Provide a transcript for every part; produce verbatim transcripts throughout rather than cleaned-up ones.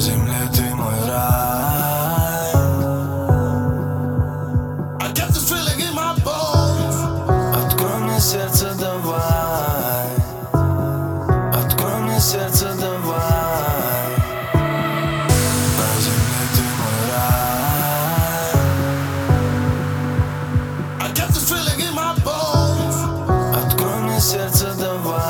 земле ты мой рай. I got this feeling in my bones. Открой мне сердце, давай. Открой мне сердце, давай. На земле ты мой рай. I got this feeling in my bones. Открой мне сердце, давай.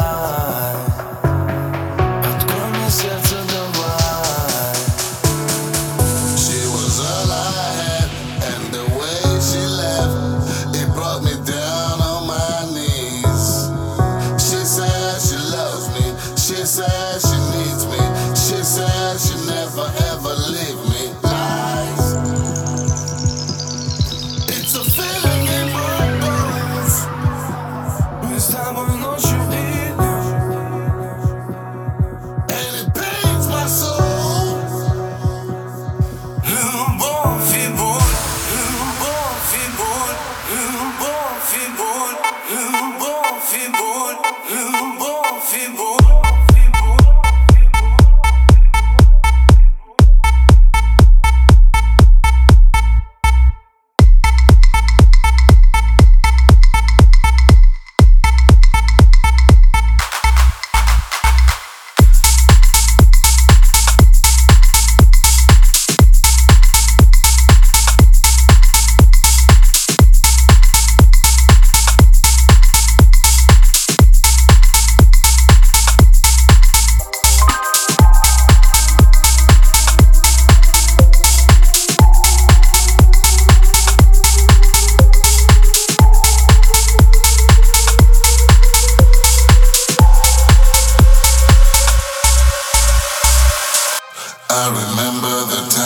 I remember the time.